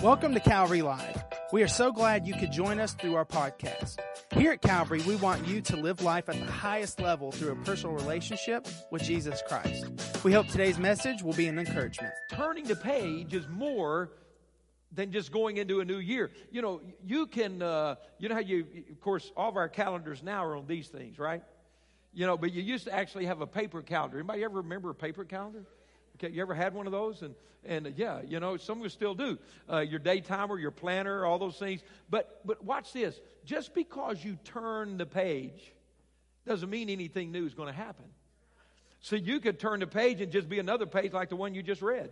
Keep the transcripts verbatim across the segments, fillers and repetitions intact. Welcome to Calvary Live. We are so glad you could join us through our podcast. Here at Calvary, we want you to live life at the highest level through a personal relationship with Jesus Christ. We hope today's message will be an encouragement. Turning the page is more than just going into a new year. You know, you can, uh, you know how you, of course, all of our calendars now are on these things, right? You know, but you used to actually have a paper calendar. Anybody ever remember a paper calendar? Okay, you ever had one of those? And, and yeah, you know, some of us still do. Uh, your day timer, your planner, all those things. But, but watch this. Just because you turn the page doesn't mean anything new is going to happen. So you could turn the page and just be another page like the one you just read.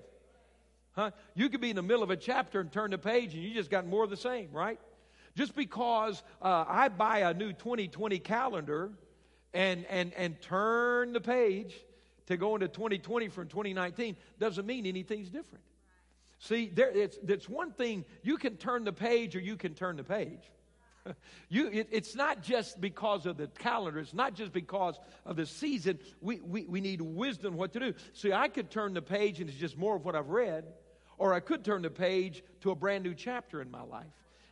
Huh? You could be in the middle of a chapter and turn the page and you just got more of the same, right? Just because uh, I buy a new twenty twenty calendar and, and, and turn the page to go into twenty twenty from twenty nineteen doesn't mean anything's different. See, there, it's, it's one thing. You can turn the page or you can turn the page. You, it, it's not just because of the calendar. It's not just because of the season. We, we, we need wisdom what to do. See, I could turn the page and it's just more of what I've read, or I could turn the page to a brand new chapter in my life.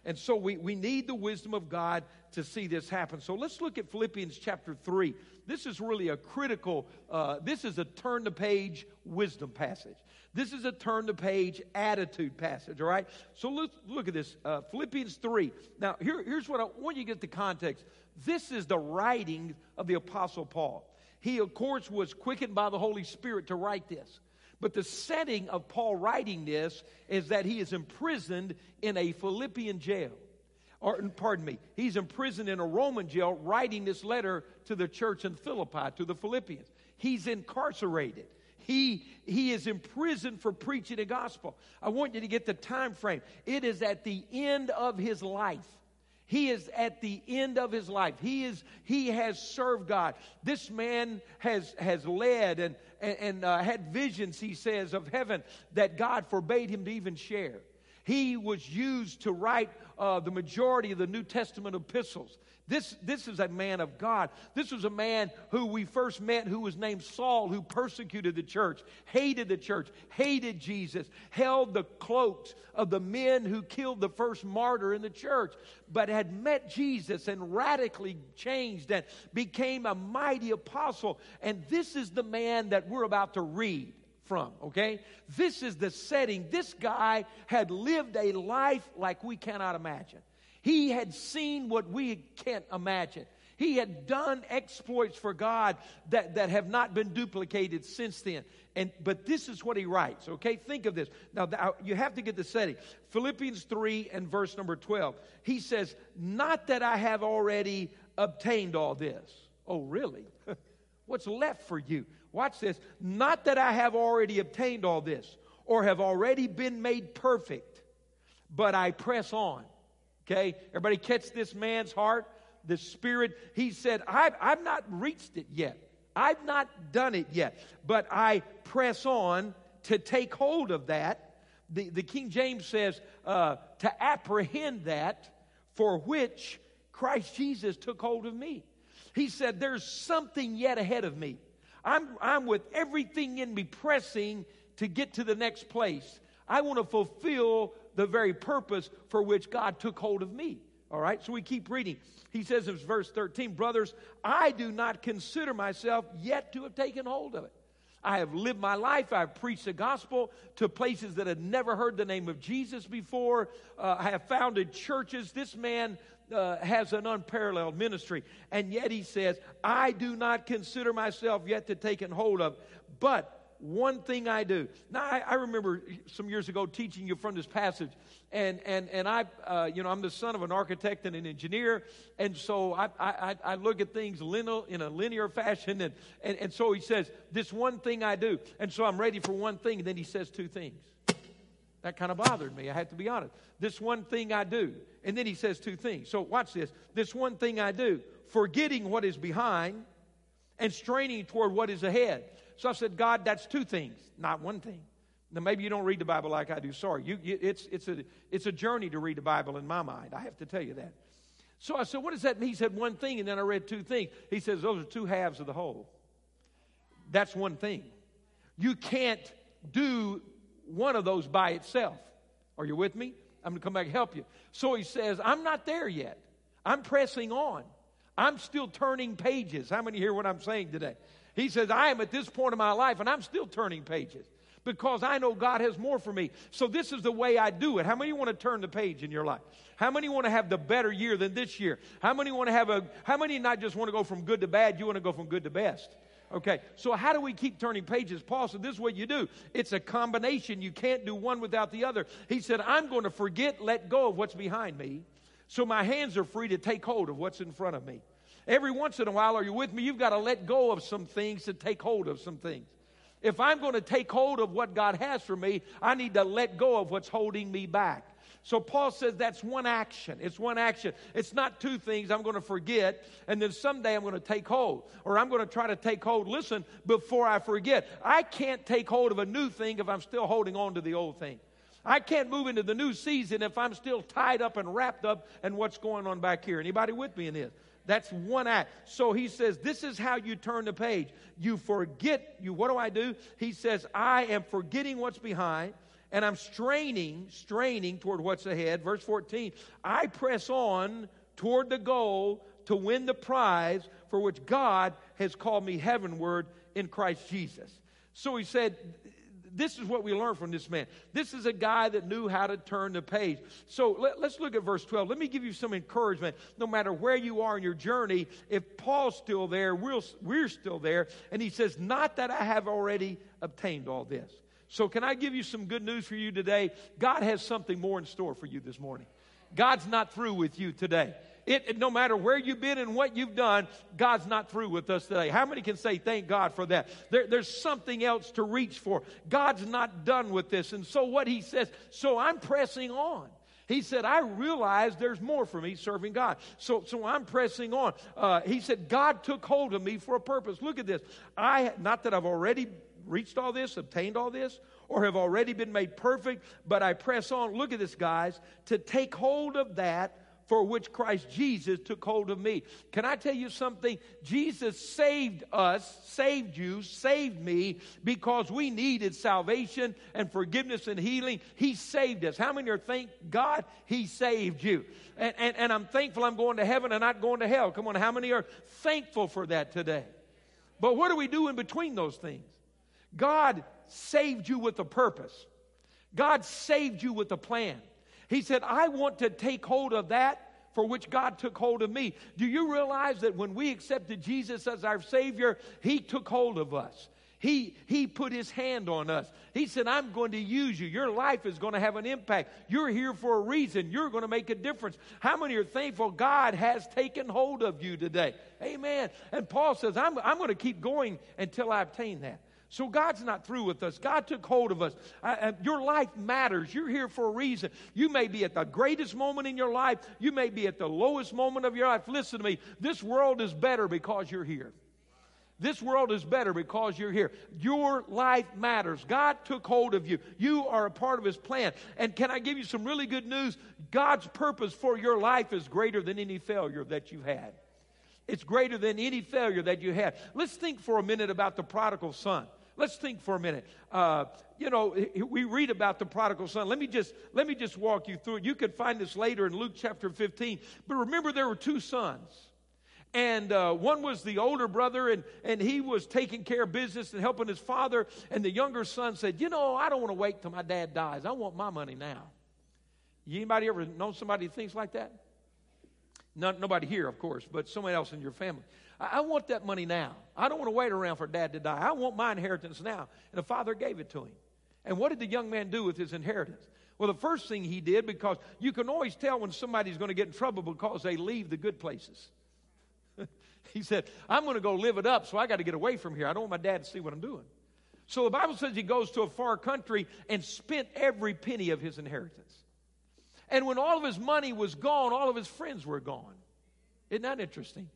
And so we, we need the wisdom of God to see this happen. So let's look at Philippians chapter three. This is really a critical, uh, this is a turn-the-page wisdom passage. This is a turn-the-page attitude passage, all right? So let's look at this, uh, Philippians three. Now, here, here's what I want you to get the context. This is the writing of the Apostle Paul. He, of course, was quickened by the Holy Spirit to write this. But the setting of Paul writing this is that he is imprisoned in a Philippian jail. Or, pardon me, he's imprisoned in a Roman jail writing this letter to the church in Philippi, to the Philippians. He's incarcerated. He, he is imprisoned for preaching the gospel. I want you to get the time frame. It is at the end of his life. He is at the end of his life. He is. He has served God. This man has has led and and, and uh, had visions, he says, of heaven that God forbade him to even share. He was used to write uh, the majority of the New Testament epistles. This, this is a man of God. This was a man who we first met who was named Saul, who persecuted the church, hated the church, hated Jesus, held the cloaks of the men who killed the first martyr in the church, but had met Jesus and radically changed and became a mighty apostle. And this is the man that we're about to read from, okay? This is the setting. This guy had lived a life like we cannot imagine. He had seen what we can't imagine. He had done exploits for God that, that have not been duplicated since then. And but this is what he writes, okay? Think of this. Now, you have to get the setting. Philippians three and verse number twelve. He says, not that I have already obtained all this. Oh, really? What's left for you? Watch this. Not that I have already obtained all this or have already been made perfect, but I press on. Okay, everybody catch this man's heart, the spirit. He said, I've, I've not reached it yet. I've not done it yet. But I press on to take hold of that. The, the King James says, uh, to apprehend that for which Christ Jesus took hold of me. He said, there's something yet ahead of me. I'm, I'm with everything in me pressing to get to the next place. I want to fulfill the very purpose for which God took hold of me. All right, so we keep reading. He says in verse thirteen, brothers, I do not consider myself yet to have taken hold of it. I have lived my life. I have preached the gospel to places that had never heard the name of Jesus before. Uh, I have founded churches. This man uh, has an unparalleled ministry. And yet he says, I do not consider myself yet to taken hold of, but one thing I do. Now, I, I remember some years ago teaching you from this passage, and and and I, uh, you know, I'm the son of an architect and an engineer, and so I I, I look at things linear, in a linear fashion, and, and and so he says, this one thing I do, and so I'm ready for one thing, and then he says two things. That kind of bothered me, I have to be honest. This one thing I do, and then he says two things. So watch this. This one thing I do, forgetting what is behind and straining toward what is ahead. So I said, God, that's two things, not one thing. Now, maybe you don't read the Bible like I do. Sorry. You, you, it's, it's, a, it's a journey to read the Bible in my mind. I have to tell you that. So I said, what does that mean? He said one thing, and then I read two things. He says, those are two halves of the whole. That's one thing. You can't do one of those by itself. Are you with me? I'm going to come back and help you. So he says, I'm not there yet. I'm pressing on. I'm still turning pages. How many hear what I'm saying today? He says, I am at this point in my life, and I'm still turning pages because I know God has more for me. So this is the way I do it. How many want to turn the page in your life? How many want to have the better year than this year? How many want to have a, how many not just want to go from good to bad, you want to go from good to best? Okay, so how do we keep turning pages? Paul said, this is what you do. It's a combination. You can't do one without the other. He said, I'm going to forget, let go of what's behind me, so my hands are free to take hold of what's in front of me. Every once in a while, are you with me? You've got to let go of some things to take hold of some things. If I'm going to take hold of what God has for me, I need to let go of what's holding me back. So Paul says that's one action. It's one action. It's not two things. I'm going to forget, and then someday I'm going to take hold, or I'm going to try to take hold. Listen, before I forget, I can't take hold of a new thing if I'm still holding on to the old thing. I can't move into the new season if I'm still tied up and wrapped up in what's going on back here. Anybody with me in this? That's one act. So he says, this is how you turn the page. You forget. You. What do I do? He says, I am forgetting what's behind, and I'm straining, straining toward what's ahead. Verse fourteen, I press on toward the goal to win the prize for which God has called me heavenward in Christ Jesus. So he said, this is what we learn from this man. This is a guy that knew how to turn the page. So let, let's look at verse twelve. Let me give you some encouragement. No matter where you are in your journey, if Paul's still there, we'll, we're still there. And he says, not that I have already obtained all this. So can I give you some good news for you today? God has something more in store for you this morning. God's not through with you today. It, it, no matter where you've been and what you've done, God's not through with us today. How many can say, thank God for that? There, there's something else to reach for. God's not done with this. And so what he says, so I'm pressing on. He said, I realize there's more for me serving God. So, so I'm pressing on. Uh, he said, God took hold of me for a purpose. Look at this. I, not that I've already reached all this, obtained all this, or have already been made perfect, but I press on. Look at this, guys, to take hold of that for which Christ Jesus took hold of me. Can I tell you something? Jesus saved us, saved you, saved me because we needed salvation and forgiveness and healing. He saved us. How many are thank God he saved you? And, and, and I'm thankful I'm going to heaven and not going to hell. Come on, how many are thankful for that today? But what do we do in between those things? God saved you with a purpose. God saved you with a plan. He said, I want to take hold of that for which God took hold of me. Do you realize that when we accepted Jesus as our Savior, he took hold of us? He, he put his hand on us. He said, I'm going to use you. Your life is going to have an impact. You're here for a reason. You're going to make a difference. How many are thankful God has taken hold of you today? Amen. And Paul says, I'm, I'm going to keep going until I obtain that. So God's not through with us. God took hold of us. I, I, your life matters. You're here for a reason. You may be at the greatest moment in your life. You may be at the lowest moment of your life. Listen to me. This world is better because you're here. This world is better because you're here. Your life matters. God took hold of you. You are a part of his plan. And can I give you some really good news? God's purpose for your life is greater than any failure that you've had. It's greater than any failure that you had. Let's think for a minute about the prodigal son. Let's think for a minute. Uh, you know, we read about the prodigal son. Let me just let me just walk you through it. You can find this later in Luke chapter fifteen. But remember, there were two sons. And uh, one was the older brother, and, and he was taking care of business and helping his father. And the younger son said, you know, I don't want to wait till my dad dies. I want my money now. Anybody ever know somebody who thinks like that? Not, nobody here, of course, but someone else in your family. I want that money now. I don't want to wait around for dad to die. I want my inheritance now. And the father gave it to him. And what did the young man do with his inheritance? Well, the first thing he did, because you can always tell when somebody's going to get in trouble because they leave the good places. He said, I'm going to go live it up, so I got to get away from here. I don't want my dad to see what I'm doing. So the Bible says he goes to a far country and spent every penny of his inheritance. And when all of his money was gone, all of his friends were gone. Isn't that interesting?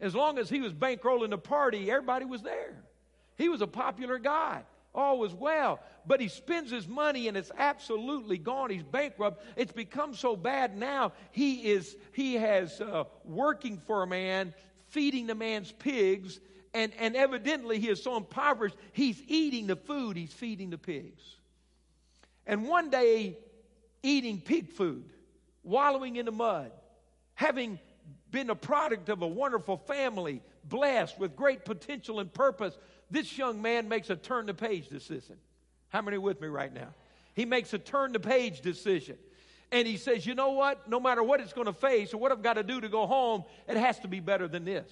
As long as he was bankrolling the party, everybody was there. He was a popular guy. All was well. But he spends his money and it's absolutely gone. He's bankrupt. It's become so bad now. He is. He has uh, working for a man, feeding the man's pigs, and, and evidently he is so impoverished, he's eating the food he's feeding the pigs. And one day eating pig food, wallowing in the mud, having been a product of a wonderful family, blessed with great potential and purpose, this young man makes a turn-the-page decision. How many are with me right now? He makes a turn-the-page decision. And he says, you know what? No matter what it's going to face or what I've got to do to go home, it has to be better than this.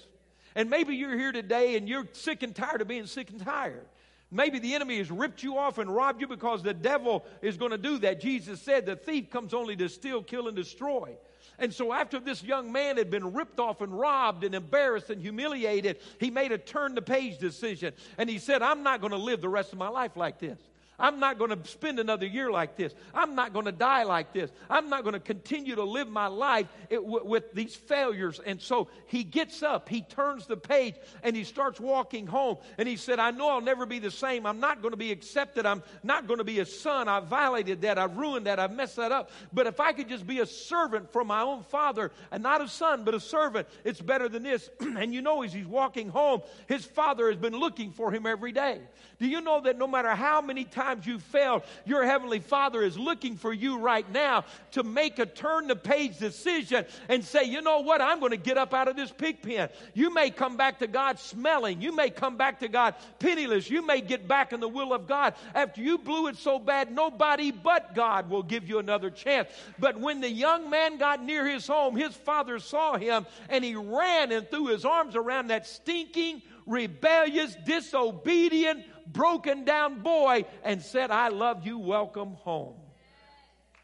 And maybe you're here today and you're sick and tired of being sick and tired. Maybe the enemy has ripped you off and robbed you because the devil is going to do that. Jesus said the thief comes only to steal, kill, and destroy. And so after this young man had been ripped off and robbed and embarrassed and humiliated, he made a turn-the-page decision. And he said, I'm not going to live the rest of my life like this. I'm not going to spend another year like this. I'm not going to die like this. I'm not going to continue to live my life it, w- with these failures. And so he gets up, he turns the page, and he starts walking home. And he said, I know I'll never be the same. I'm not going to be accepted. I'm not going to be a son. I violated that. I ruined that. I messed that up. But if I could just be a servant for my own father, and not a son, but a servant, it's better than this. And you know, as he's walking home, his father has been looking for him every day. Do you know that no matter how many times you failed, your Heavenly Father is looking for you right now to make a turn-the-page decision and say, you know what, I'm going to get up out of this pig pen. You may come back to God smelling. You may come back to God penniless. You may get back in the will of God. After you blew it so bad, nobody but God will give you another chance. But when the young man got near his home, his father saw him, and he ran and threw his arms around that stinking, rebellious, disobedient, broken down boy and said, I love you, welcome home.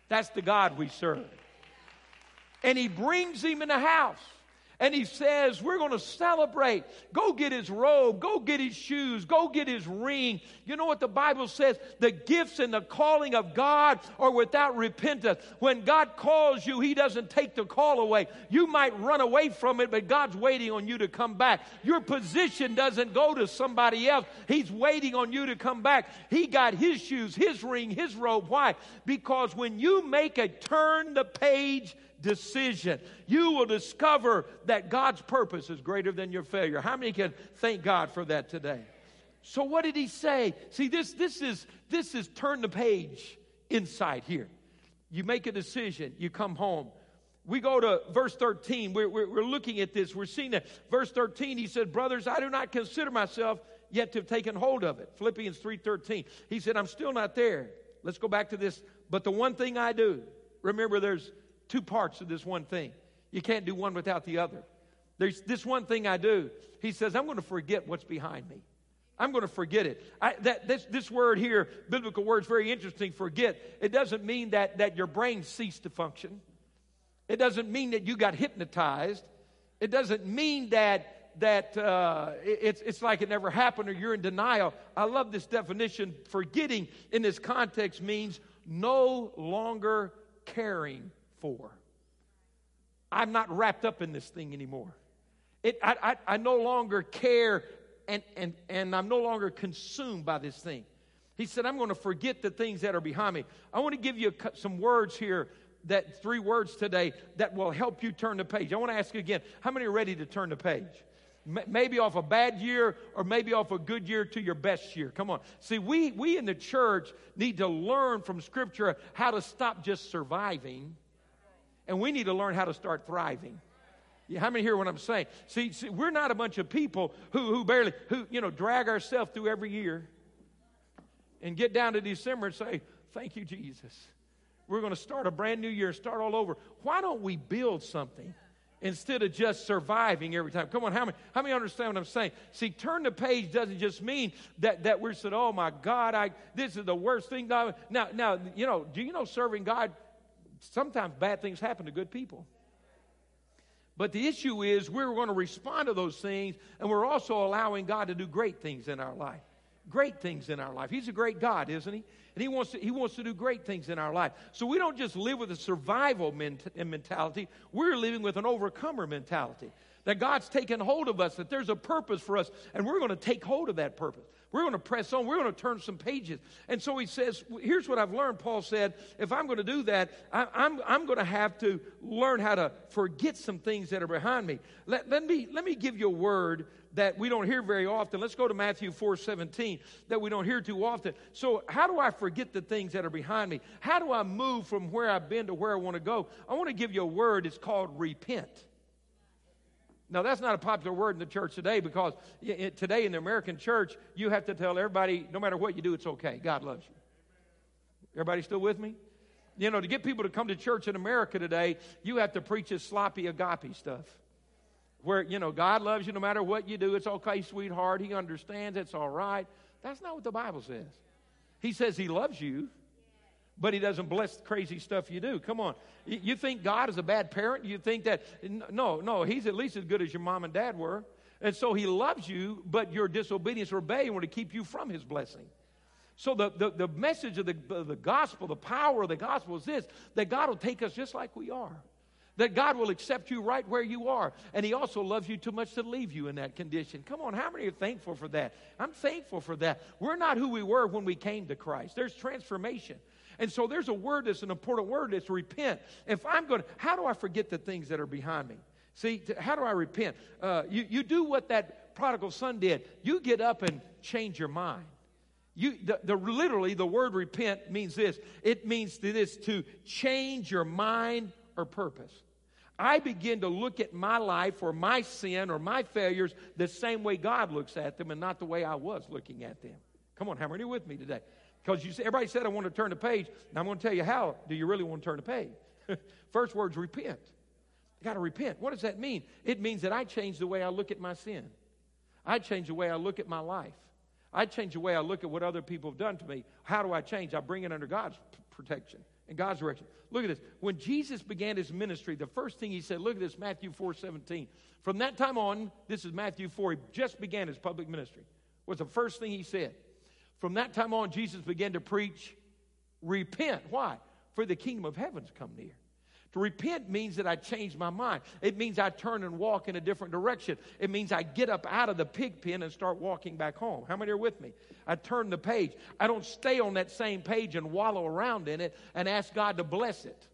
That's the God we serve. And he brings him in the house. And he says, we're going to celebrate. Go get his robe. Go get his shoes. Go get his ring. You know what the Bible says? The gifts and the calling of God are without repentance. When God calls you, he doesn't take the call away. You might run away from it, but God's waiting on you to come back. Your position doesn't go to somebody else. He's waiting on you to come back. He got his shoes, his ring, his robe. Why? Because when you make a turn the page decision, you will discover that God's purpose is greater than your failure. How many can thank God for that today? So what did he say? See, this this is this is turn the page insight here. You make a decision, you come home. We go to verse thirteen. We're, we're, we're looking at this. We're seeing that. Verse thirteen, he said, brothers, I do not consider myself yet to have taken hold of it. Philippians three thirteen. He said, I'm still not there. Let's go back to this. But the one thing I do, remember there's two parts of this one thing. You can't do one without the other. There's this one thing I do. He says, I'm going to forget what's behind me. I'm going to forget it. I, that, this, this word here, biblical word, is very interesting, forget. It doesn't mean that, that your brain ceased to function. It doesn't mean that you got hypnotized. It doesn't mean that, that uh, it, it's, it's like it never happened or you're in denial. I love this definition. Forgetting in this context means no longer caring for. I'm not wrapped up in this thing anymore. It, I, I, I no longer care and, and, and I'm no longer consumed by this thing. He said, I'm going to forget the things that are behind me. I want to give you a, some words here, that three words today that will help you turn the page. I want to ask you again, how many are ready to turn the page? Maybe off a bad year or maybe off a good year to your best year. Come on. See, we, we in the church need to learn from Scripture how to stop just surviving. And we need to learn how to start thriving. How many hear what I'm saying? See, see we're not a bunch of people who, who barely, who, you know, drag ourselves through every year and get down to December and say, thank you, Jesus. We're going to start a brand new year, start all over. Why don't we build something instead of just surviving every time? Come on, how many, how many understand what I'm saying? See, turn the page doesn't just mean that, that we're said, oh, my God, I this is the worst thing. Now, now, you know, do you know serving God, sometimes bad things happen to good people. But the issue is we're going to respond to those things, and we're also allowing God to do great things in our life. Great things in our life. He's a great God, isn't he? And he wants to, he wants to do great things in our life. So we don't just live with a survival ment- mentality. We're living with an overcomer mentality. That God's taken hold of us, that there's a purpose for us, and we're going to take hold of that purpose. We're going to press on. We're going to turn some pages. And so he says, here's what I've learned, Paul said. If I'm going to do that, I, I'm, I'm going to have to learn how to forget some things that are behind me. Let, let me, let me give you a word that we don't hear very often. Let's go to Matthew four seventeen that we don't hear too often. So how do I forget the things that are behind me? How do I move from where I've been to where I want to go? I want to give you a word. It's called repent. Now, that's not a popular word in the church today, because today in the American church, you have to tell everybody, no matter what you do, it's okay. God loves you. Everybody still with me? You know, to get people to come to church in America today, you have to preach this sloppy agape stuff, where, you know, God loves you no matter what you do. It's okay, sweetheart. He understands. It's all right. That's not what the Bible says. He says he loves you, but he doesn't bless the crazy stuff you do. Come on. You think God is a bad parent? You think that? No, no. He's at least as good as your mom and dad were. And so he loves you, but your disobedience or rebellion want to keep you from his blessing. So the, the, the message of the, the gospel, the power of the gospel is this, that God will take us just like we are. That God will accept you right where you are. And he also loves you too much to leave you in that condition. Come on, how many are thankful for that? I'm thankful for that. We're not who we were when we came to Christ. There's transformation. And so there's a word that's an important word. It's repent. If I'm going to, how do I forget the things that are behind me? See, to, how do I repent? Uh, you, you do what that prodigal son did. You get up and change your mind. You, the, the, literally, the word repent means this. It means this, to change your mind or purpose. I begin to look at my life or my sin or my failures the same way God looks at them, and not the way I was looking at them. Come on, how many are with me today? Because you see, everybody said, I want to turn the page. Now I'm going to tell you how. Do you really want to turn the page? First word's repent. I got to repent. What does that mean? It means that I change the way I look at my sin. I change the way I look at my life. I change the way I look at what other people have done to me. How do I change? I bring it under God's protection and God's direction. Look at this. When Jesus began his ministry, the first thing he said, look at this, Matthew four seventeen. From that time on, this is Matthew four, he just began his public ministry. What's the first thing he said? From that time on, Jesus began to preach, repent. Why? For the kingdom of heaven's come near. To repent means that I change my mind. It means I turn and walk in a different direction. It means I get up out of the pig pen and start walking back home. How many are with me? I turn the page. I don't stay on that same page and wallow around in it and ask God to bless it.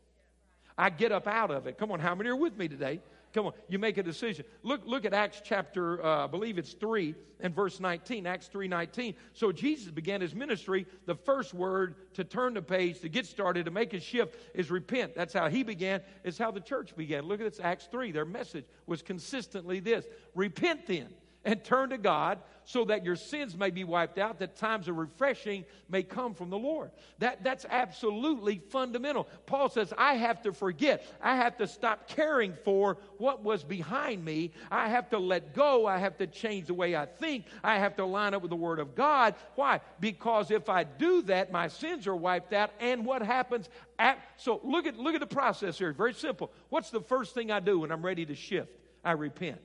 I get up out of it. Come on, how many are with me today? Come on, you make a decision. Look, look at Acts chapter, uh, I believe it's three and verse nineteen, Acts three nineteen. So Jesus began his ministry. The first word to turn the page, to get started, to make a shift is repent. That's how he began. It's how the church began. Look at this, Acts three. Their message was consistently this. Repent then and turn to God so that your sins may be wiped out, that times of refreshing may come from the Lord. That, that's absolutely fundamental. Paul says, I have to forget. I have to stop caring for what was behind me. I have to let go. I have to change the way I think. I have to line up with the Word of God. Why? Because if I do that, my sins are wiped out. And what happens? At, so look at, look at the process here. Very simple. What's the first thing I do when I'm ready to shift? I repent,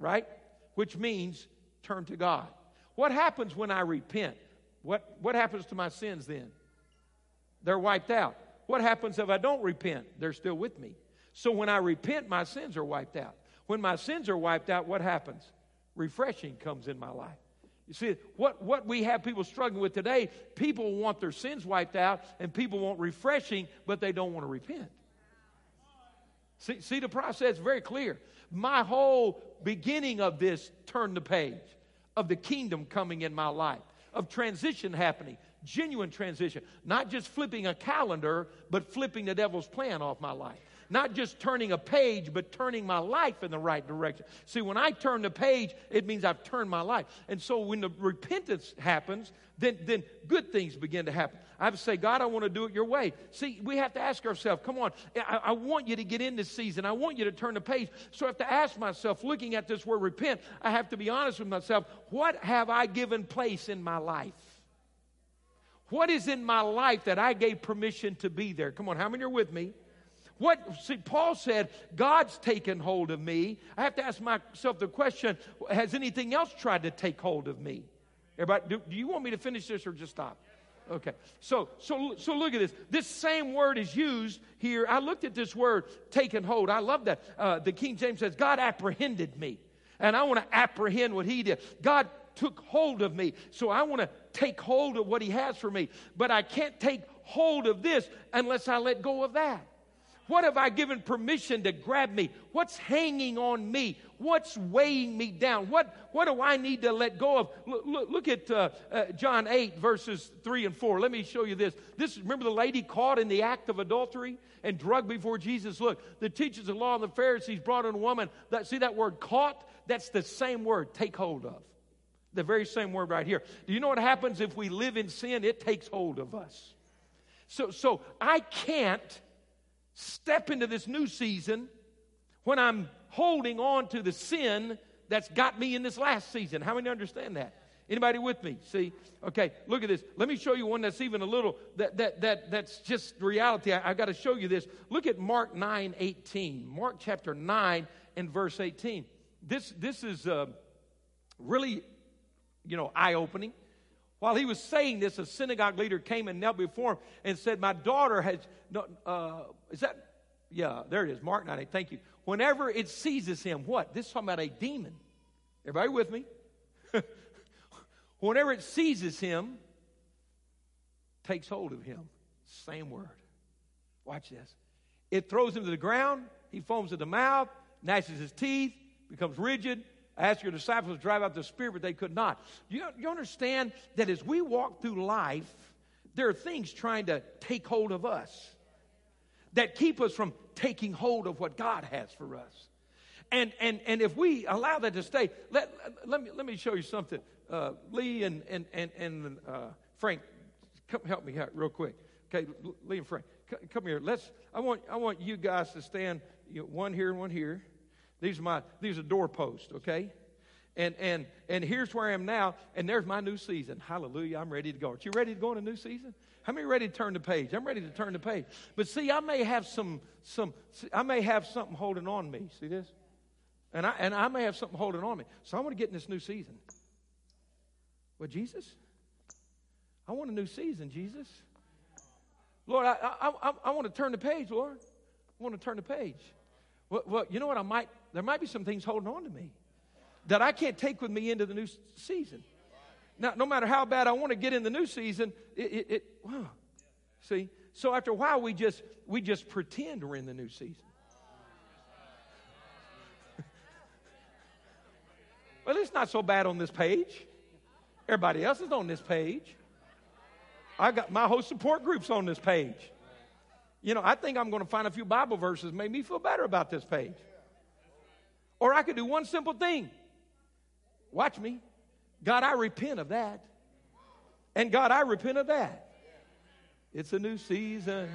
right? Which means turn to God. What happens when I repent? What, what happens to my sins then? They're wiped out. What happens if I don't repent? They're still with me. So when I repent, my sins are wiped out. When my sins are wiped out, what happens? Refreshing comes in my life. You see, what, what we have people struggling with today, people want their sins wiped out and people want refreshing, but they don't want to repent. See, see the process very clear. My whole beginning of this turn the page of the kingdom coming in my life, of transition happening, genuine transition, not just flipping a calendar, but flipping the devil's plan off my life. Not just turning a page, but turning my life in the right direction. See, when I turn the page, it means I've turned my life. And so when the repentance happens, then, then good things begin to happen. I would say, God, I want to do it your way. See, we have to ask ourselves, come on, I, I want you to get in this season. I want you to turn the page. So I have to ask myself, looking at this word repent, I have to be honest with myself, what have I given place in my life? What is in my life that I gave permission to be there? Come on, how many are with me? What, see, Paul said, God's taken hold of me. I have to ask myself the question, has anything else tried to take hold of me? Everybody, do, do you want me to finish this or just stop? Okay, so so so look at this. This same word is used here. I looked at this word, taken hold. I love that. Uh, the King James says, God apprehended me. And I want to apprehend what he did. God took hold of me. So I want to take hold of what he has for me. But I can't take hold of this unless I let go of that. What have I given permission to grab me? What's hanging on me? What's weighing me down? What, what do I need to let go of? Look, look, look at uh, uh, John eight, verses three and four. Let me show you this. This remember the lady caught in the act of adultery and drugged before Jesus? Look, the teachers of the law and the Pharisees brought in a woman. That, see that word caught? That's the same word, take hold of. The very same word right here. Do you know what happens if we live in sin? It takes hold of us. So, so I can't step into this new season when I'm holding on to the sin that's got me in this last season. How many understand that? Anybody with me? See? Okay, look at this. Let me show you one that's even a little, that that that that's just reality. I, I've got to show you this. Look at Mark nine eighteen. Mark chapter nine and verse eighteen. This, this is uh, really... you know, eye-opening. While he was saying this, a synagogue leader came and knelt before him and said, my daughter has, uh, is that, yeah, there it is, Mark nine eight, thank you. Whenever it seizes him, what? This is talking about a demon. Everybody with me? Whenever it seizes him, takes hold of him. Same word. Watch this. It throws him to the ground, he foams at the mouth, gnashes his teeth, becomes rigid. I asked your disciples to drive out the spirit, but they could not. You, you understand that as we walk through life, there are things trying to take hold of us that keep us from taking hold of what God has for us. And and and if we allow that to stay, let let me let me show you something. Uh, Lee and and and, and uh, Frank, come help me out real quick. Okay, Lee and Frank, come here. Let's. I want I want you guys to stand. You know, one here and one here. These are my these are doorposts, okay? And and and here's where I am now, and there's my new season. Hallelujah, I'm ready to go. Aren't you ready to go in a new season? How many are ready to turn the page? I'm ready to turn the page. But see, I may have some some I may have something holding on me. See this? And I and I may have something holding on me. So I want to get in this new season. Well, Jesus, I want a new season, Jesus. Lord, I I I, I want to turn the page, Lord. I want to turn the page. Well, well, you know what? I might there might be some things holding on to me that I can't take with me into the new season. Now, no matter how bad I want to get in the new season, it, it, it wow. See, so after a while, we just we just pretend we're in the new season. Well, it's not so bad on this page. Everybody else is on this page. I got my whole support group's on this page. You know, I think I'm going to find a few Bible verses make me feel better about this page. Or I could do one simple thing. Watch me. God, I repent of that. And God, I repent of that. It's a new season.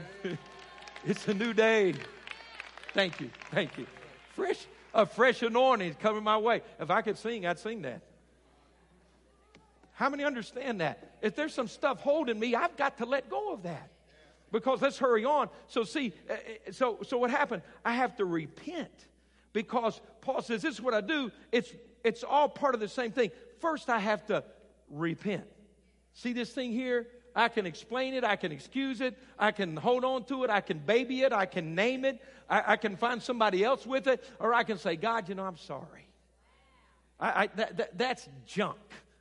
It's a new day. Thank you. Thank you. Fresh, a fresh anointing is coming my way. If I could sing, I'd sing that. How many understand that? If there's some stuff holding me, I've got to let go of that. Because let's hurry on. So see, so so what happened? I have to repent because Paul says this is what I do. It's it's all part of the same thing. First, I have to repent. See this thing here? I can explain it. I can excuse it. I can hold on to it. I can baby it. I can name it. I, I can find somebody else with it. Or I can say, God, you know, I'm sorry. I, I that, that, that's junk.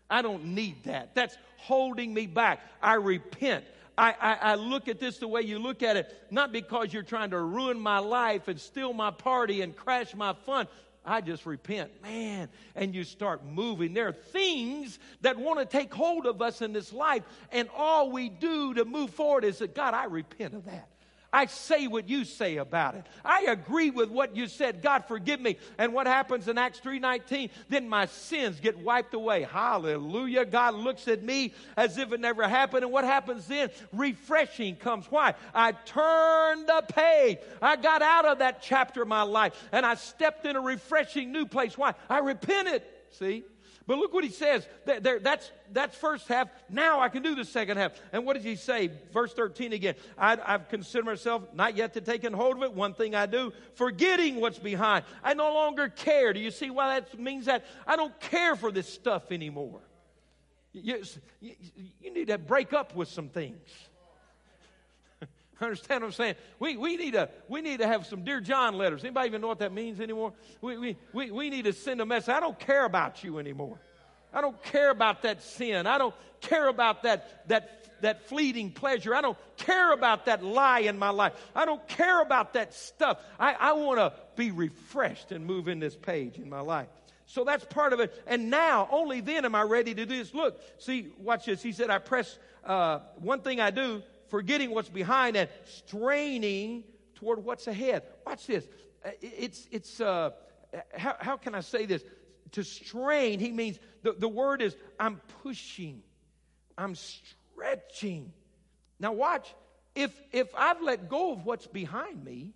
I don't need that. That's holding me back. I repent. I, I, I look at this the way you look at it, not because you're trying to ruin my life and steal my party and crash my fun. I just repent, man, and you start moving. There are things that want to take hold of us in this life, and all we do to move forward is that, God, I repent of that. I say what you say about it. I agree with what you said. God, forgive me. And what happens in Acts three nineteen? Then my sins get wiped away. Hallelujah. God looks at me as if it never happened. And what happens then? Refreshing comes. Why? I turned the page. I got out of that chapter of my life. And I stepped in a refreshing new place. Why? I repented. See? But look what he says. There, there, that's, that's first half. Now I can do the second half. And what does he say? Verse thirteen again. I, I've considered myself not yet to take hold of it. One thing I do, forgetting what's behind. I no longer care. Do you see why that means that? I don't care for this stuff anymore. You, you, you need to break up with some things. Understand what I'm saying? We we need to we need to have some Dear John letters. Anybody even know what that means anymore? We we we, we need to send a message. I don't care about you anymore. I don't care about that sin. I don't care about that, that, that fleeting pleasure. I don't care about that lie in my life. I don't care about that stuff. I, I want to be refreshed and move in this page in my life. So that's part of it. And now, only then am I ready to do this. Look, see, watch this. He said, I press, uh, one thing I do, forgetting what's behind and straining toward what's ahead. Watch this. It's, it's uh, how, how can I say this? To strain, he means, the, the word is, I'm pushing. I'm stretching. Now watch, if if I've let go of what's behind me,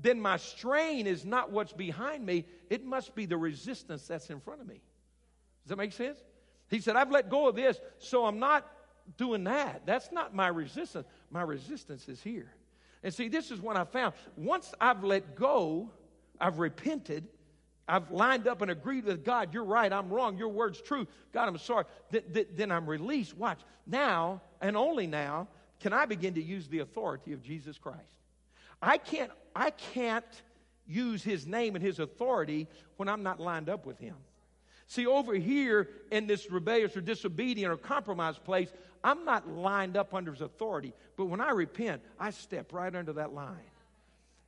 then my strain is not what's behind me. It must be the resistance that's in front of me. Does that make sense? He said, I've let go of this, so I'm not doing that. That's not my resistance. My resistance is here. And see, this is what I found. Once I've let go, I've repented, I've lined up and agreed with God, you're right, I'm wrong, your word's true. God, I'm sorry. Th- th- then I'm released. Watch. Now, and only now, can I begin to use the authority of Jesus Christ. I can't, I can't use his name and his authority when I'm not lined up with him. See, over here in this rebellious or disobedient or compromised place, I'm not lined up under his authority. But when I repent, I step right under that line.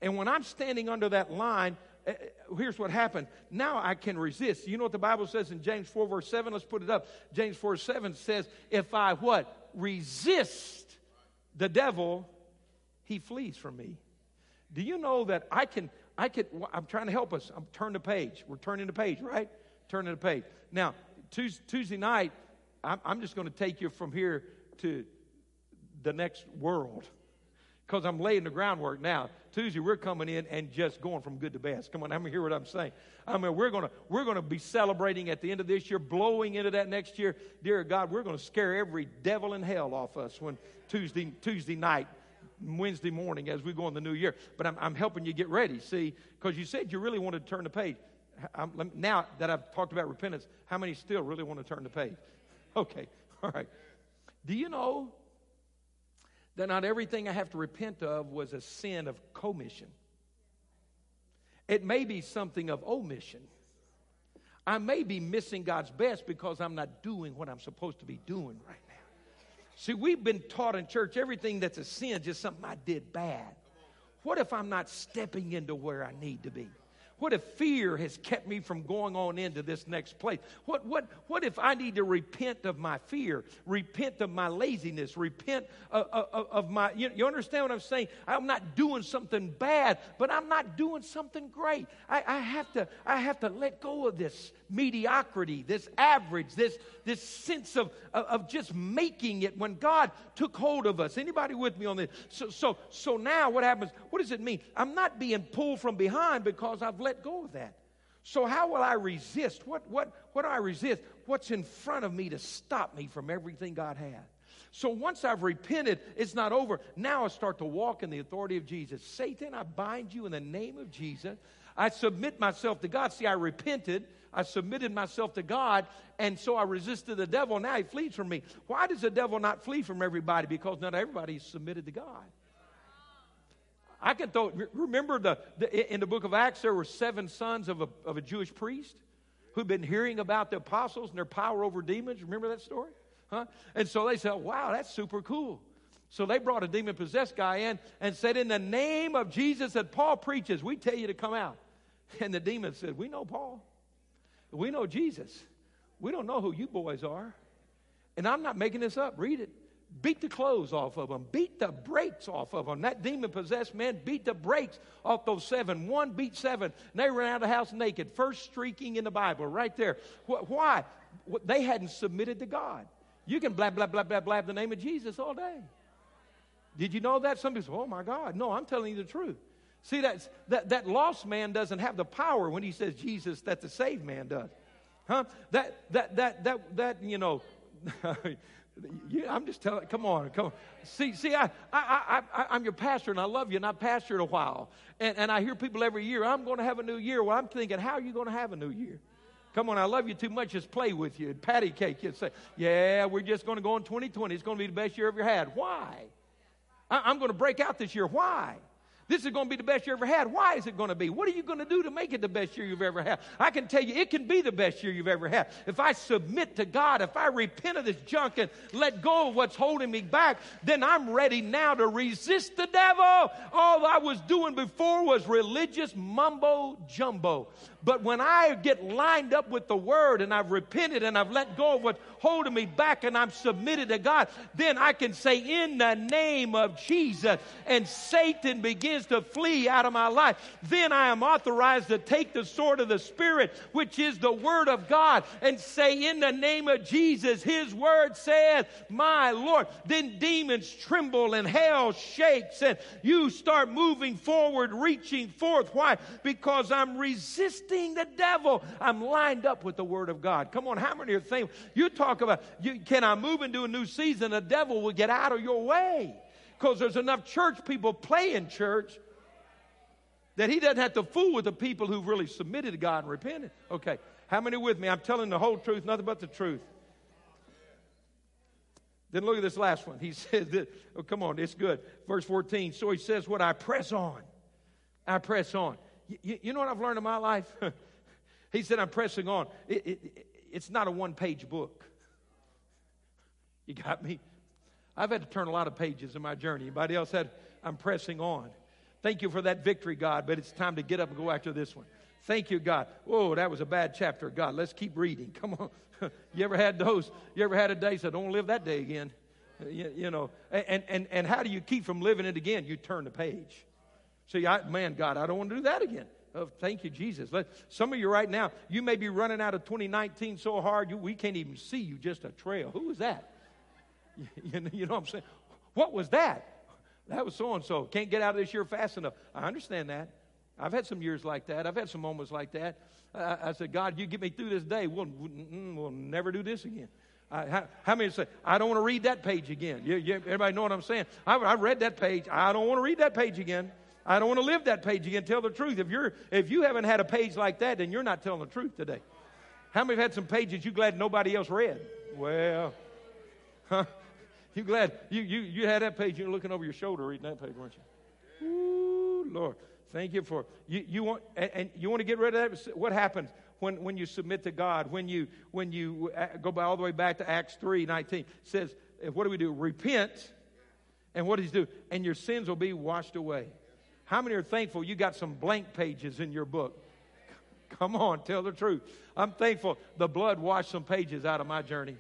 And when I'm standing under that line, here's what happened. Now I can resist. You know what the Bible says in James four, verse seven? Let's put it up. James four, seven says, if I what? Resist the devil, he flees from me. Do you know that I can, I can, I'm trying to help us. I'm turning the page. We're turning the page, right? Turning the page. Now, Tuesday, Tuesday night, I'm, I'm just going to take you from here to the next world, because I'm laying the groundwork now. Tuesday, we're coming in and just going from good to best. Come on, I'm going to hear what I'm saying. I mean, we're going to we're going to be celebrating at the end of this year, blowing into that next year. Dear God, we're going to scare every devil in hell off us when Tuesday Tuesday night, Wednesday morning, as we go in the new year. But I'm, I'm helping you get ready, see, because you said you really wanted to turn the page. I'm, let me, now that I've talked about repentance, how many still really want to turn the page? Okay, all right. Do you know that not everything I have to repent of was a sin of commission? It may be something of omission. I may be missing God's best because I'm not doing what I'm supposed to be doing right now. See, we've been taught in church everything that's a sin, just something I did bad. What if I'm not stepping into where I need to be? What if fear has kept me from going on into this next place? What, what, what if I need to repent of my fear, repent of my laziness, repent of, of, of my... You, you understand what I'm saying? I'm not doing something bad, but I'm not doing something great. I, I, have, to, I have to let go of this mediocrity, this average, this, this sense of, of, of just making it when God took hold of us. Anybody with me on this? So, so, so now what happens? What does it mean? I'm not being pulled from behind because I've let Let go of that. So how will I resist? What what what do I resist? What's in front of me to stop me from everything God had? So once I've repented, it's not over. Now I start to walk in the authority of Jesus. Satan, I bind you in the name of Jesus. I submit myself to God. See, I repented. I submitted myself to God, and so I resisted the devil. Now he flees from me. Why does the devil not flee from everybody? Because not everybody is submitted to God. I can throw, remember the, the in the book of Acts, there were seven sons of a, of a Jewish priest who'd been hearing about the apostles and their power over demons. Remember that story? Huh? And so they said, wow, that's super cool. So they brought a demon-possessed guy in and said, in the name of Jesus that Paul preaches, we tell you to come out. And the demon said, we know Paul. We know Jesus. We don't know who you boys are. And I'm not making this up. Read it. Beat the clothes off of them. Beat the brakes off of them. That demon-possessed man beat the brakes off those seven. One beat seven. And they ran out of the house naked. First streaking in the Bible right there. Why? They hadn't submitted to God. You can blab, blab, blab, blab, blab the name of Jesus all day. Did you know that? Some people say, oh, my God. No, I'm telling you the truth. See, that's, that, that lost man doesn't have the power when he says Jesus that the saved man does. Huh? That, that, that, that, that, you know... You, I'm just telling. Come on, come on. See, see, I, I, I, I'm your pastor, and I love you, and I've pastored a while, and and I hear people every year, I'm going to have a new year. Well, I'm thinking, how are you going to have a new year? Come on, I love you too much. Just play with you and patty cake you and say, yeah, we're just going to go in twenty twenty. It's going to be the best year I've ever had. Why? I, I'm going to break out this year. Why? This is going to be the best you ever had. Why is it going to be? What are you going to do to make it the best year you've ever had? I can tell you it can be the best year you've ever had. If I submit to God, if I repent of this junk and let go of what's holding me back, then I'm ready now to resist the devil. All I was doing before was religious mumbo jumbo. But when I get lined up with the Word and I've repented and I've let go of what's holding me back and I'm submitted to God, then I can say, in the name of Jesus, and Satan begins to flee out of my life. Then I am authorized to take the sword of the Spirit, which is the Word of God, and say, in the name of Jesus, His Word says, my Lord. Then demons tremble and hell shakes and you start moving forward, reaching forth. Why? Because I'm resisting the devil. I'm lined up with the Word of God. Come on, how many are thinking? You talk about, you, can I move into a new season? The devil will get out of your way because there's enough church people playing church that he doesn't have to fool with the people who really submitted to God and repented. Okay, how many with me? I'm telling the whole truth, nothing but the truth. Then look at this last one. He says, that, oh, come on, it's good. Verse fourteen, so he says, what I press on, I press on. You, you know what I've learned in my life? He said, I'm pressing on. It, it, it, it's not a one-page book. You got me? I've had to turn a lot of pages in my journey. Anybody else had? I'm pressing on. Thank you for that victory, God, but it's time to get up and go after this one. Thank you, God. Whoa, that was a bad chapter, God. Let's keep reading. Come on. You ever had those? You ever had a day so don't live that day again? You, you know, and, and, and how do you keep from living it again? You turn the page. See, I, man, God, I don't want to do that again. Oh, thank you, Jesus. Let, some of you right now, you may be running out of twenty nineteen so hard, you, we can't even see you, just a trail. Who was that? You, you know what I'm saying? What was that? That was so-and-so. Can't get out of this year fast enough. I understand that. I've had some years like that. I've had some moments like that. I, I said, God, you get me through this day. We'll, we'll never do this again. I, how, how many say, I don't want to read that page again? You, you, everybody know what I'm saying? I, I read that page. I don't want to read that page again. I don't want to live that page again. Tell the truth. If you're if you haven't had a page like that, then you're not telling the truth today. How many have had some pages you glad nobody else read? Well, huh? You glad you you you had that page? You're looking over your shoulder reading that page, weren't you? Ooh, Lord, thank you for you. You want and, and you want to get rid of that. What happens when when you submit to God? When you when you go by all the way back to Acts three nineteen, it says, what do we do? Repent, and what does he do? And your sins will be washed away. How many are thankful you got some blank pages in your book? Come on, tell the truth. I'm thankful the blood washed some pages out of my journey.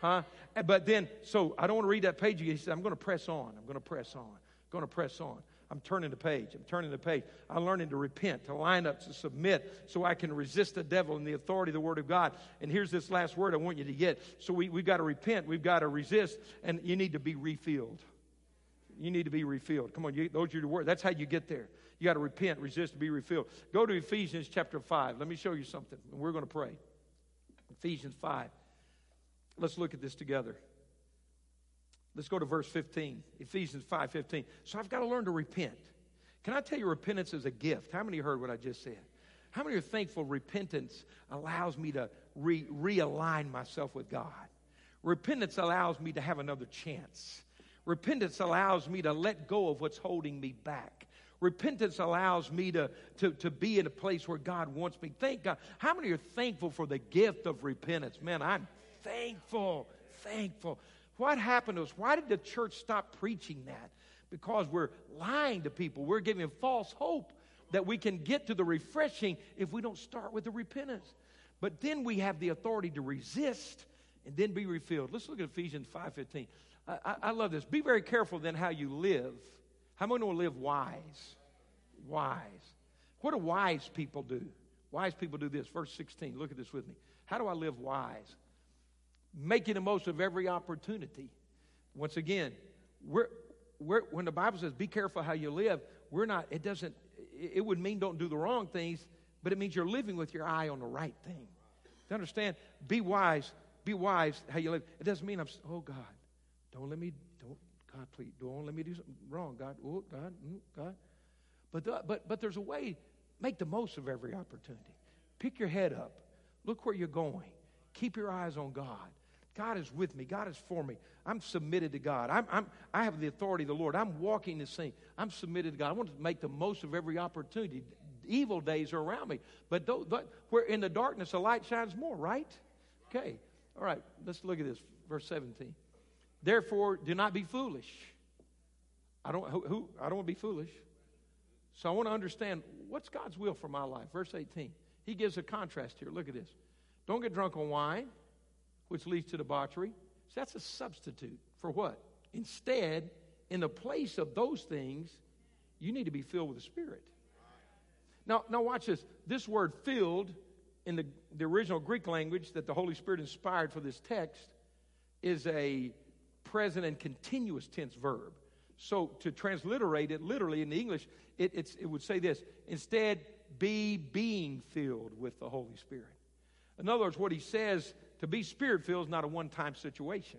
Huh? But then, so I don't want to read that page again. He said, I'm going to press on. I'm going to press on. I'm going to press on. I'm turning the page. I'm turning the page. I'm learning to repent, to line up, to submit, so I can resist the devil in the authority of the Word of God. And here's this last word I want you to get. So we, we've got to repent. We've got to resist. And you need to be refilled. You need to be refilled. Come on, you, those are your words. That's how you get there. You got to repent, resist, be refilled. Go to Ephesians chapter five. Let me show you something. We're going to pray. Ephesians five. Let's look at this together. Let's go to verse fifteen. Ephesians five fifteen. So I've got to learn to repent. Can I tell you, repentance is a gift? How many heard what I just said? How many are thankful repentance allows me to re- realign myself with God? Repentance allows me to have another chance. Repentance allows me to let go of what's holding me back. Repentance allows me to, to, to be in a place where God wants me. Thank God. How many are thankful for the gift of repentance? Man, I'm thankful, thankful. What happened to us? Why did the church stop preaching that? Because we're lying to people. We're giving false hope that we can get to the refreshing if we don't start with the repentance. But then we have the authority to resist and then be refilled. Let's look at Ephesians five fifteen. I, I love this. Be very careful then how you live. How many want to live wise? Wise. What do wise people do? Wise people do this. Verse sixteen. Look at this with me. How do I live wise? Making the most of every opportunity. Once again, we're, we're, when the Bible says be careful how you live, we're not, it doesn't, it would mean don't do the wrong things, but it means you're living with your eye on the right thing. To understand, be wise, be wise how you live. It doesn't mean I'm, oh God. Don't let me, don't, God, please, don't let me do something wrong, God, oh, God, mm, God. But, the, but, but there's a way, make the most of every opportunity. Pick your head up. Look where you're going. Keep your eyes on God. God is with me. God is for me. I'm submitted to God. I'm, I'm, I have the authority of the Lord. I'm walking this thing. I'm submitted to God. I want to make the most of every opportunity. Evil days are around me. But, th- but where in the darkness, the light shines more, right? Okay. All right. Let's look at this. Verse seventeen. Therefore, do not be foolish. I don't, who, who, I don't want to be foolish. So I want to understand, what's God's will for my life? Verse eighteen. He gives a contrast here. Look at this. Don't get drunk on wine, which leads to debauchery. So that's a substitute for what? Instead, in the place of those things, you need to be filled with the Spirit. Now, now watch this. This word filled in the, the original Greek language that the Holy Spirit inspired for this text is a present and continuous tense verb. So to transliterate it literally in the English, it, it's, it would say this. Instead, be being filled with the Holy Spirit. In other words, what he says, to be Spirit-filled is not a one-time situation.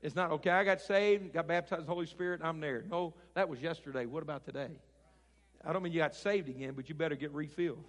It's not, okay, I got saved, got baptized in the Holy Spirit, I'm there. No, that was yesterday. What about today? I don't mean you got saved again, but you better get refilled.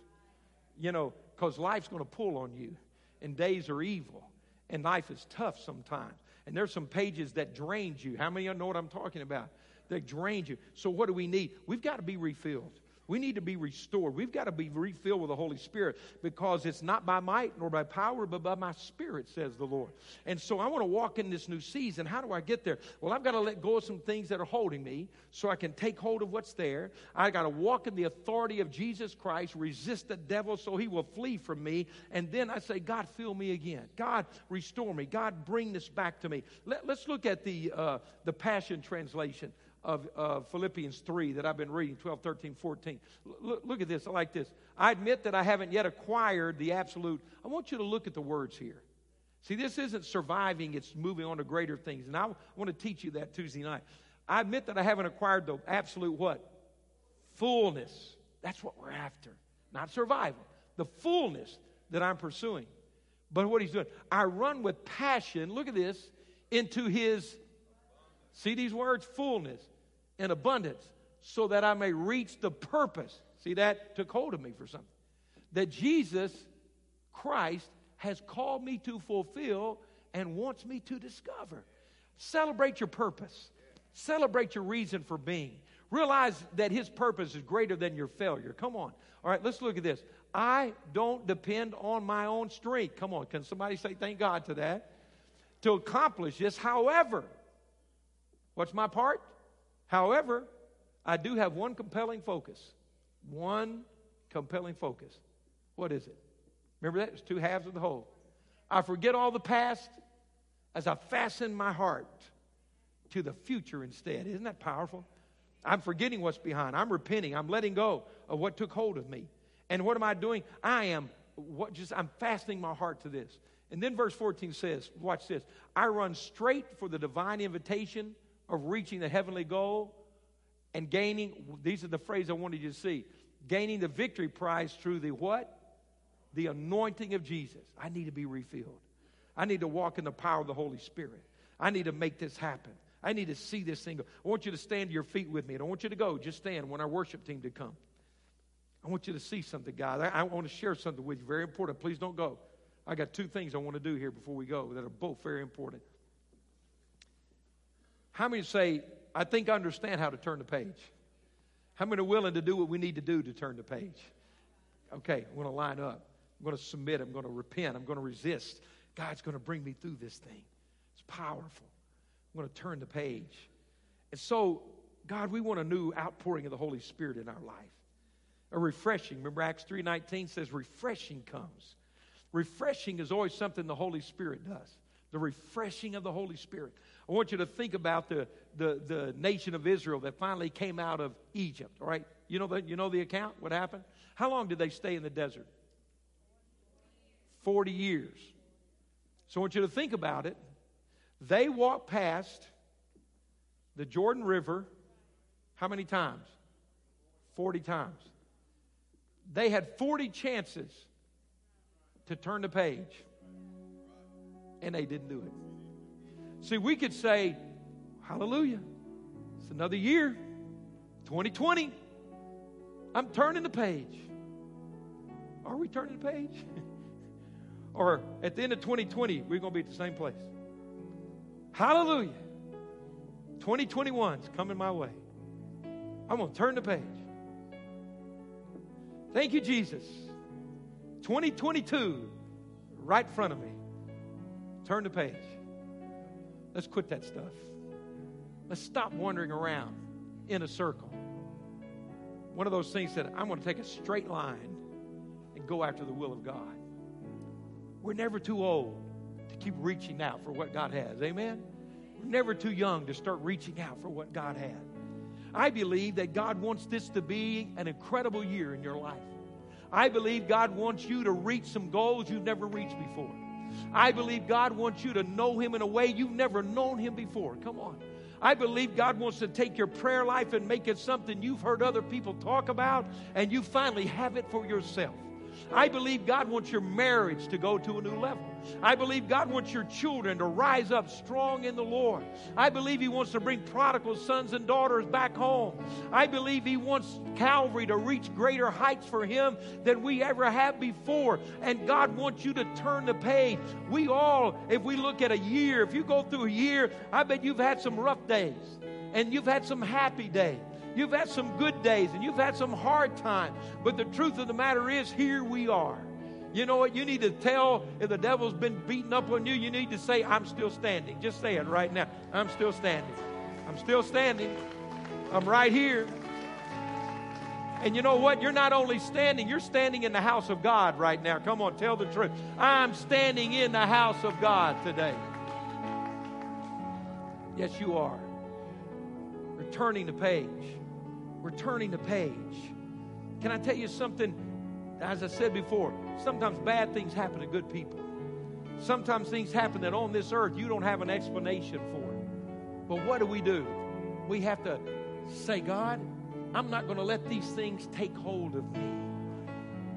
You know, because life's going to pull on you, and days are evil, and life is tough sometimes. And there's some pages that drains you. How many of you know what I'm talking about? That drains you. So what do we need? We've got to be refilled. We need to be restored. We've got to be refilled with the Holy Spirit, because it's not by might nor by power, but by my Spirit, says the Lord. And so I want to walk in this new season. How do I get there? Well, I've got to let go of some things that are holding me so I can take hold of what's there. I've got to walk in the authority of Jesus Christ, resist the devil so he will flee from me. And then I say, God, fill me again. God, restore me. God, bring this back to me. Let, let's look at the, uh, the Passion Translation of uh, Philippians three that I've been reading, twelve, thirteen, fourteen. L- look at this. I like this. I admit that I haven't yet acquired the absolute. I want you to look at the words here. See, this isn't surviving. It's moving on to greater things. And I w- want to teach you that Tuesday night. I admit that I haven't acquired the absolute what? Fullness. That's what we're after. Not survival. The fullness that I'm pursuing. But what he's doing, I run with passion, look at this, into his, see these words, fullness and abundance, so that I may reach the purpose. See, that took hold of me for something. That Jesus Christ has called me to fulfill and wants me to discover. Celebrate your purpose. Celebrate your reason for being. Realize that his purpose is greater than your failure. Come on. All right, let's look at this. I don't depend on my own strength. Come on, can somebody say thank God to that? To accomplish this, however... What's my part? However, I do have one compelling focus. One compelling focus. What is it? Remember that? It's two halves of the whole. I forget all the past as I fasten my heart to the future instead. Isn't that powerful? I'm forgetting what's behind. I'm repenting. I'm letting go of what took hold of me. And what am I doing? I am what just I'm fastening my heart to this. And then verse fourteen says, watch this. I run straight for the divine invitation of reaching the heavenly goal and gaining, these are the phrases I wanted you to see, gaining the victory prize through the what? The anointing of Jesus. I need to be refilled. I need to walk in the power of the Holy Spirit. I need to make this happen. I need to see this thing go. I want you to stand to your feet with me. I don't want you to go. Just stand when our worship team to come. I want you to see something, guys. I, I want to share something with you. Very important. Please don't go. I got two things I want to do here before we go that are both very important. How many say, I think I understand how to turn the page? How many are willing to do what we need to do to turn the page? Okay, I'm going to line up. I'm going to submit. I'm going to repent. I'm going to resist. God's going to bring me through this thing. It's powerful. I'm going to turn the page. And so, God, we want a new outpouring of the Holy Spirit in our life. A refreshing. Remember Acts three nineteen says refreshing comes. Refreshing is always something the Holy Spirit does. The refreshing of the Holy Spirit. I want you to think about the, the, the nation of Israel that finally came out of Egypt, all right? You know the, you know the account, what happened? How long did they stay in the desert? Forty years. So I want you to think about it. They walked past the Jordan River how many times? Forty times. They had forty chances to turn the page. And they didn't do it. See, we could say, hallelujah, it's another year, twenty twenty. I'm turning the page. Are we turning the page? Or at the end of twenty twenty, we're going to be at the same place. Hallelujah. twenty twenty-one's coming my way. I'm going to turn the page. Thank you, Jesus. twenty twenty-two, right in front of me. Turn the page. Let's quit that stuff. Let's stop wandering around in a circle. One of those things that I'm going to take a straight line and go after the will of God. We're never too old to keep reaching out for what God has. Amen? We're never too young to start reaching out for what God has. I believe that God wants this to be an incredible year in your life. I believe God wants you to reach some goals you've never reached before. I believe God wants you to know Him in a way you've never known Him before. Come on. I believe God wants to take your prayer life and make it something you've heard other people talk about and you finally have it for yourself. I believe God wants your marriage to go to a new level. I believe God wants your children to rise up strong in the Lord. I believe He wants to bring prodigal sons and daughters back home. I believe He wants Calvary to reach greater heights for Him than we ever have before. And God wants you to turn the page. We all, if we look at a year, if you go through a year, I bet you've had some rough days and you've had some happy days. You've had some good days and you've had some hard times. But the truth of the matter is, here we are. You know what? You need to tell if the devil's been beating up on you, you need to say, I'm still standing. Just say it right now. I'm still standing. I'm still standing. I'm right here. And you know what? You're not only standing, you're standing in the house of God right now. Come on, tell the truth. I'm standing in the house of God today. Yes, you are. We're turning the page. We're turning the page. Can I tell you something? As I said before, sometimes bad things happen to good people. Sometimes things happen that on this earth you don't have an explanation for. But what do we do? We have to say, God, I'm not going to let these things take hold of me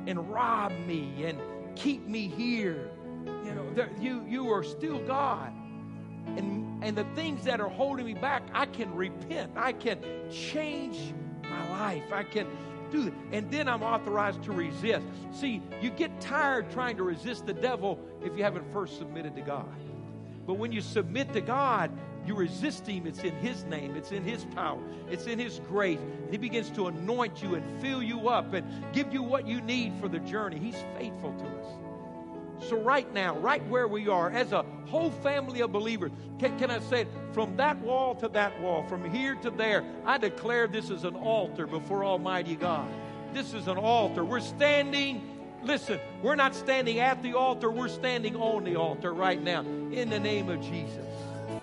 and rob me and keep me here. You know, there, you, you are still God. And, and the things that are holding me back, I can repent. I can change my life. I can... And then I'm authorized to resist. See, you get tired trying to resist the devil if you haven't first submitted to God. But when you submit to God, you resist him. It's in His name. It's in His power. It's in His grace. And He begins to anoint you and fill you up and give you what you need for the journey. He's faithful to us. So right now, right where we are, as a whole family of believers, can, can I say it? From that wall to that wall, from here to there, I declare this is an altar before Almighty God. This is an altar. We're standing, listen, we're not standing at the altar, we're standing on the altar right now in the name of Jesus.